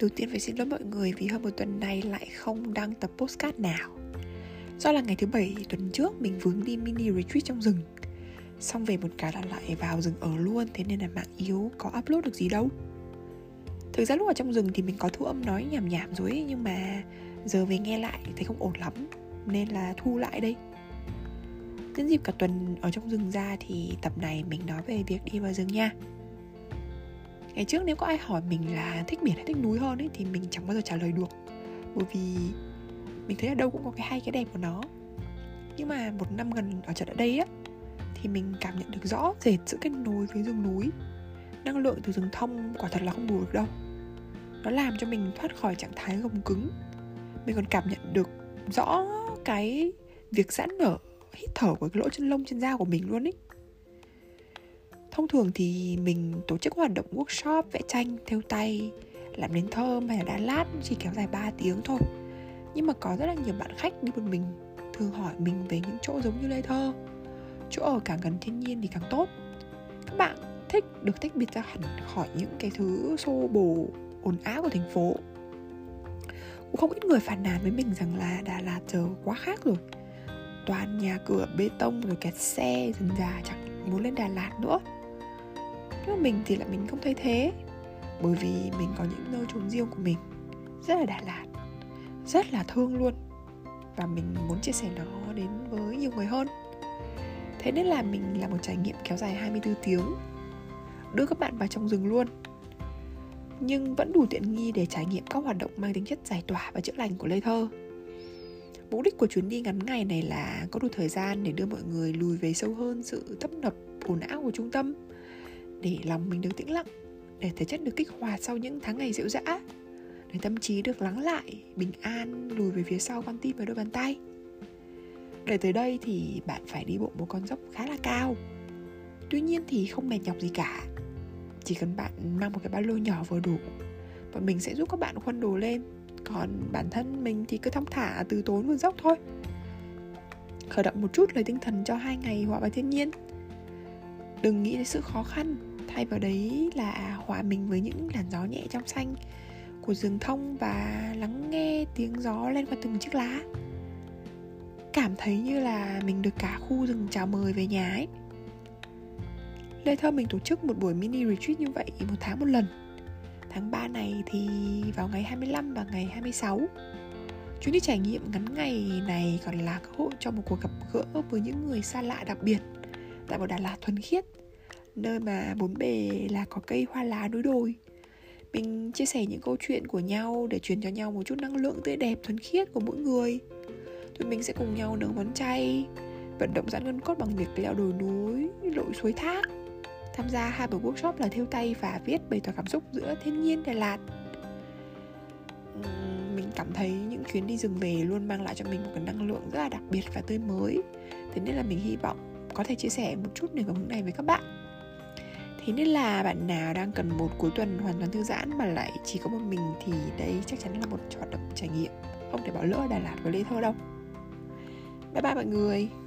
Đầu tiên phải xin lỗi mọi người vì hơn một tuần này lại không đăng tập podcast nào. Do là ngày thứ bảy tuần trước mình vướng đi mini retreat trong rừng, xong về một cái là lại vào rừng ở luôn, thế nên là mạng yếu, có upload được gì đâu. Thực ra lúc ở trong rừng thì mình có thu âm nói nhảm nhảm rồi ấy, nhưng mà giờ về nghe lại thấy không ổn lắm nên là thu lại đây. Nhân dịp cả tuần ở trong rừng ra thì tập này mình nói về việc đi vào rừng nha. Ngày trước nếu có ai hỏi mình là thích biển hay thích núi hơn ấy, thì mình chẳng bao giờ trả lời được, bởi vì mình thấy là đâu cũng có cái hay cái đẹp của nó. Nhưng mà một năm gần ở trận ở đây á, thì mình cảm nhận được rõ rệt sự kết nối với rừng núi. Năng lượng từ rừng thông quả thật là không bù được đâu. Nó làm cho mình thoát khỏi trạng thái gồng cứng. Mình còn cảm nhận được rõ cái việc giãn nở, hít thở của cái lỗ chân lông trên da của mình luôn ấy. Thông thường thì mình tổ chức hoạt động workshop, vẽ tranh, thêu tay, làm nến thơm hay là đá lát chỉ kéo dài 3 tiếng thôi. Nhưng mà có rất là nhiều bạn khách đi một mình thường hỏi mình về những chỗ giống như Lê Thơ. Chỗ ở càng gần thiên nhiên thì càng tốt. Các bạn thích được tách biệt ra hẳn khỏi những cái thứ xô bồ, ồn ào của thành phố. Cũng không ít người phàn nàn với mình rằng là Đà Lạt giờ quá khác rồi. Toàn nhà cửa bê tông rồi kẹt xe, dần dà chẳng muốn lên Đà Lạt nữa. Nhưng mà mình thì lại mình không thấy thế, bởi vì mình có những nơi trốn riêng của mình, rất là Đà Lạt, rất là thương luôn. Và mình muốn chia sẻ nó đến với nhiều người hơn. Thế nên là mình làm một trải nghiệm kéo dài 24 tiếng, đưa các bạn vào trong rừng luôn, nhưng vẫn đủ tiện nghi để trải nghiệm các hoạt động mang tính chất giải tỏa và chữa lành của Lê Thơ. Mục đích của chuyến đi ngắn ngày này là có đủ thời gian để đưa mọi người lùi về sâu hơn sự tấp nập ồn ào của trung tâm, để lòng mình được tĩnh lặng, để thể chất được kích hoạt sau những tháng ngày rệu rã, để tâm trí được lắng lại, bình an lùi về phía sau con tim và đôi bàn tay. Để tới đây thì bạn phải đi bộ một con dốc khá là cao. Tuy nhiên thì không mệt nhọc gì cả, chỉ cần bạn mang một cái ba lô nhỏ vừa đủ, và mình sẽ giúp các bạn khuân đồ lên. Còn bản thân mình thì cứ thong thả từ tốn vượt dốc thôi. Khởi động một chút lấy tinh thần cho 2 ngày hòa vào thiên nhiên. Đừng nghĩ đến sự khó khăn, thay vào đấy là hòa mình với những làn gió nhẹ trong xanh của rừng thông và lắng nghe tiếng gió len qua từng chiếc lá. Cảm thấy như là mình được cả khu rừng chào mời về nhà ấy. Lê Thơ mình tổ chức một buổi mini retreat như vậy 1 tháng 1 lần. Tháng 3 này thì vào ngày 25 và ngày 26. Chuyến đi trải nghiệm ngắn ngày này còn là cơ hội cho một cuộc gặp gỡ với những người xa lạ đặc biệt tại một Đà Lạt thuần khiết, nơi mà bốn bề là có cây hoa lá núi đồi. Mình chia sẻ những câu chuyện của nhau để truyền cho nhau một chút năng lượng tươi đẹp thuần khiết của mỗi người. Tụi mình sẽ cùng nhau nấu món chay, vận động giãn gân cốt bằng việc leo đồi núi, lội suối thác, tham gia 2 buổi workshop là thêu tay và viết bày tỏ cảm xúc giữa thiên nhiên Đà Lạt. Mình cảm thấy những chuyến đi rừng về luôn mang lại cho mình một cái năng lượng rất là đặc biệt và tươi mới. Thế nên là mình hy vọng có thể chia sẻ một chút niềm cảm hứng này với các bạn. Thế nên là bạn nào đang cần một cuối tuần hoàn toàn thư giãn mà lại chỉ có một mình thì đây chắc chắn là một hoạt động trải nghiệm không thể bỏ lỡ Đà Lạt với Lê Thơ đâu. Bye bye mọi người.